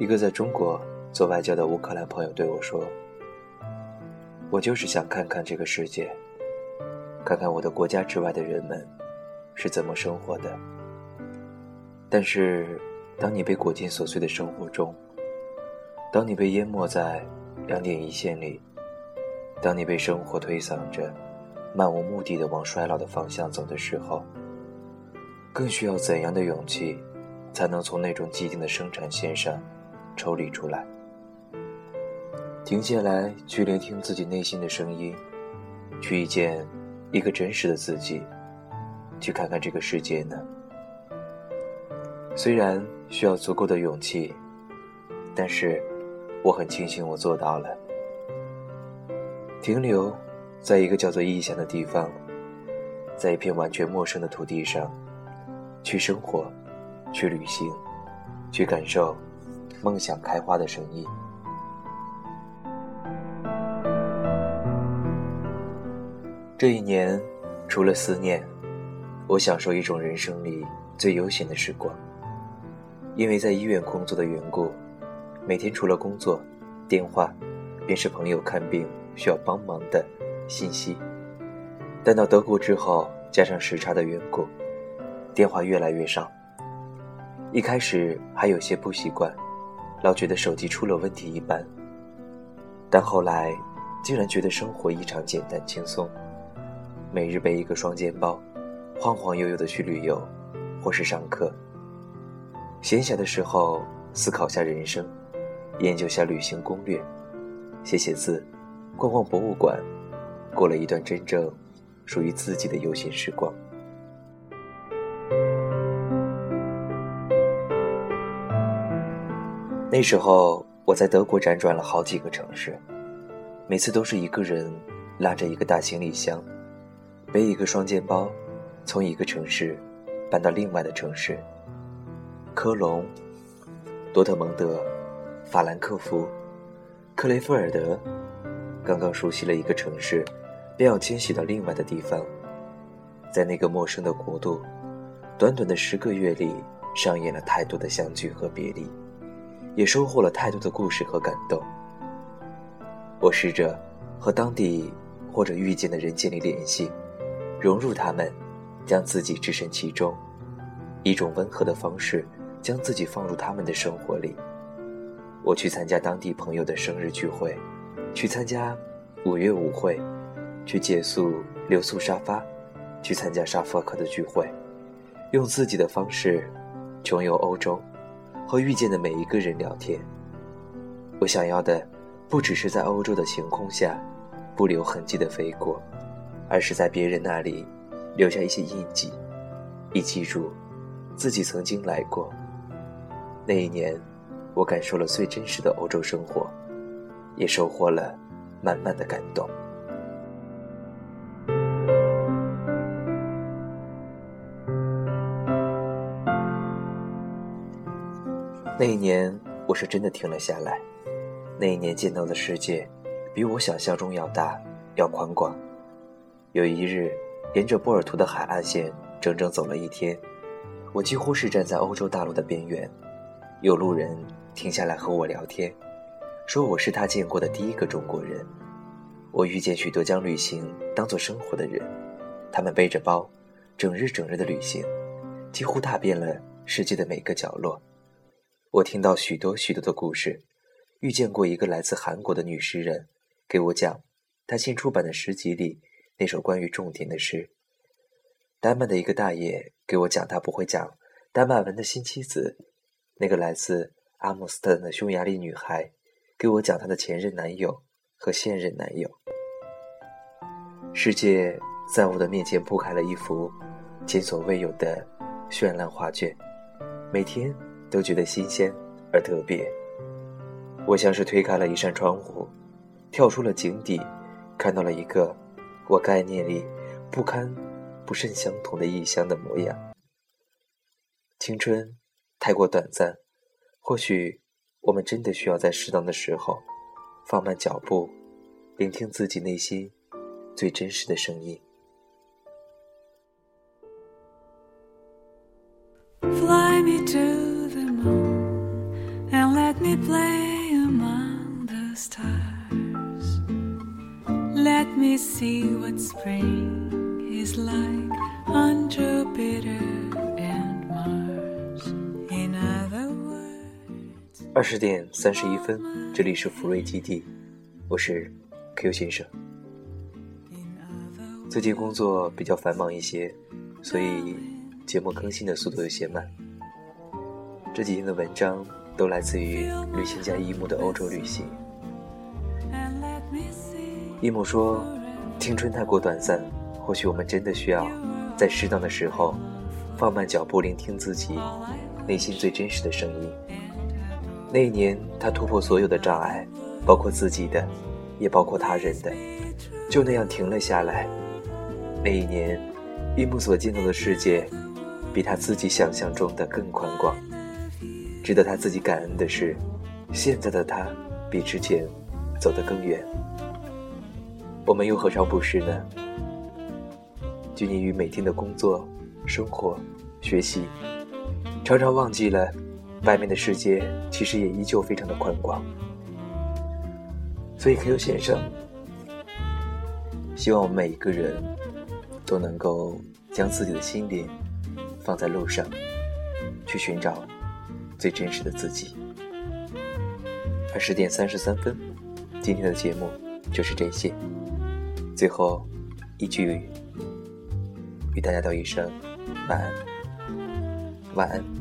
一个在中国做外交的乌克兰朋友对我说，我就是想看看这个世界，看看我的国家之外的人们是怎么生活的。但是当你被裹进琐碎的生活中，当你被淹没在两点一线里，当你被生活推搡着漫无目的地往衰老的方向走的时候，更需要怎样的勇气才能从那种既定的生产线上抽离出来，停下来去聆听自己内心的声音，去遇见一个真实的自己，去看看这个世界呢？虽然需要足够的勇气，但是我很庆幸我做到了。停留在一个叫做异乡的地方，在一片完全陌生的土地上，去生活，去旅行，去感受梦想开花的声音。这一年，除了思念，我享受一种人生里最悠闲的时光。因为在医院工作的缘故，每天除了工作，电话便是朋友看病需要帮忙的信息。但到德国之后，加上时差的缘故，电话越来越少。一开始还有些不习惯，老觉得手机出了问题一般，但后来竟然觉得生活异常简单轻松。每日背一个双肩包，晃晃悠悠地去旅游或是上课，闲暇的时候思考下人生，研究下旅行攻略，写写字，逛逛博物馆，过了一段真正属于自己的悠闲时光。那时候我在德国辗转了好几个城市，每次都是一个人拉着一个大行李箱，背一个双肩包，从一个城市搬到另外的城市。科隆、多特蒙德、法兰克福、克雷菲尔德，刚刚熟悉了一个城市便要迁徙到另外的地方。在那个陌生的国度，短短的10个月里上演了太多的相聚和别离，也收获了太多的故事和感动。我试着和当地或者遇见的人建立联系，融入他们，将自己置身其中，一种温和的方式将自己放入他们的生活里。我去参加当地朋友的生日聚会，去参加5月舞会，去借宿留宿沙发，去参加沙发客的聚会，用自己的方式穷游欧洲，和遇见的每一个人聊天。我想要的不只是在欧洲的晴空下不留痕迹的飞过，而是在别人那里留下一些印记，以记住自己曾经来过。那一年我感受了最真实的欧洲生活，也收获了满满的感动。那一年我是真的停了下来，那一年见到的世界比我想象中要大要宽广。有一日沿着波尔图的海岸线整整走了一天，我几乎是站在欧洲大陆的边缘。有路人停下来和我聊天，说我是他见过的第一个中国人。我遇见许多将旅行当作生活的人，他们背着包整日的旅行，几乎踏遍了世界的每个角落。我听到许多的故事，遇见过一个来自韩国的女诗人，给我讲她新出版的诗集里那首关于种田的诗。丹麦的一个大爷给我讲他不会讲丹麦文的新妻子，那个来自阿姆斯特丹的匈牙利女孩给我讲她的前任男友和现任男友。世界在我的面前铺开了一幅前所未有的绚烂画卷，每天都觉得新鲜而特别。我像是推开了一扇窗户，跳出了井底，看到了一个我概念里不甚相同的异乡的模样。青春太过短暂，或许我们真的需要在适当的时候放慢脚步，聆听自己内心最真实的声音。Fly me to see what spring is like on Jupiter and Mars. In other words, 20:31，这里是福瑞基地，我是 Q 先生。最近工作比较繁忙一些，所以节目更新的速度有些慢。这几天的文章都来自于旅行家一木的欧洲旅行。一木说，青春太过短暂，或许我们真的需要在适当的时候放慢脚步，聆听自己内心最真实的声音。那一年他突破所有的障碍，包括自己的，也包括他人的，就那样停了下来。那一年一木所见到的世界比他自己想象中的更宽广。值得他自己感恩的是，现在的他比之前走得更远。我们又何尝不是呢？拘泥于每天的工作、生活、学习，常常忘记了外面的世界其实也依旧非常的宽广。所以 Q 先生希望我们每一个人都能够将自己的心灵放在路上，去寻找最真实的自己。10:33，今天的节目就是这些。最后一句与大家道一声晚安，晚安。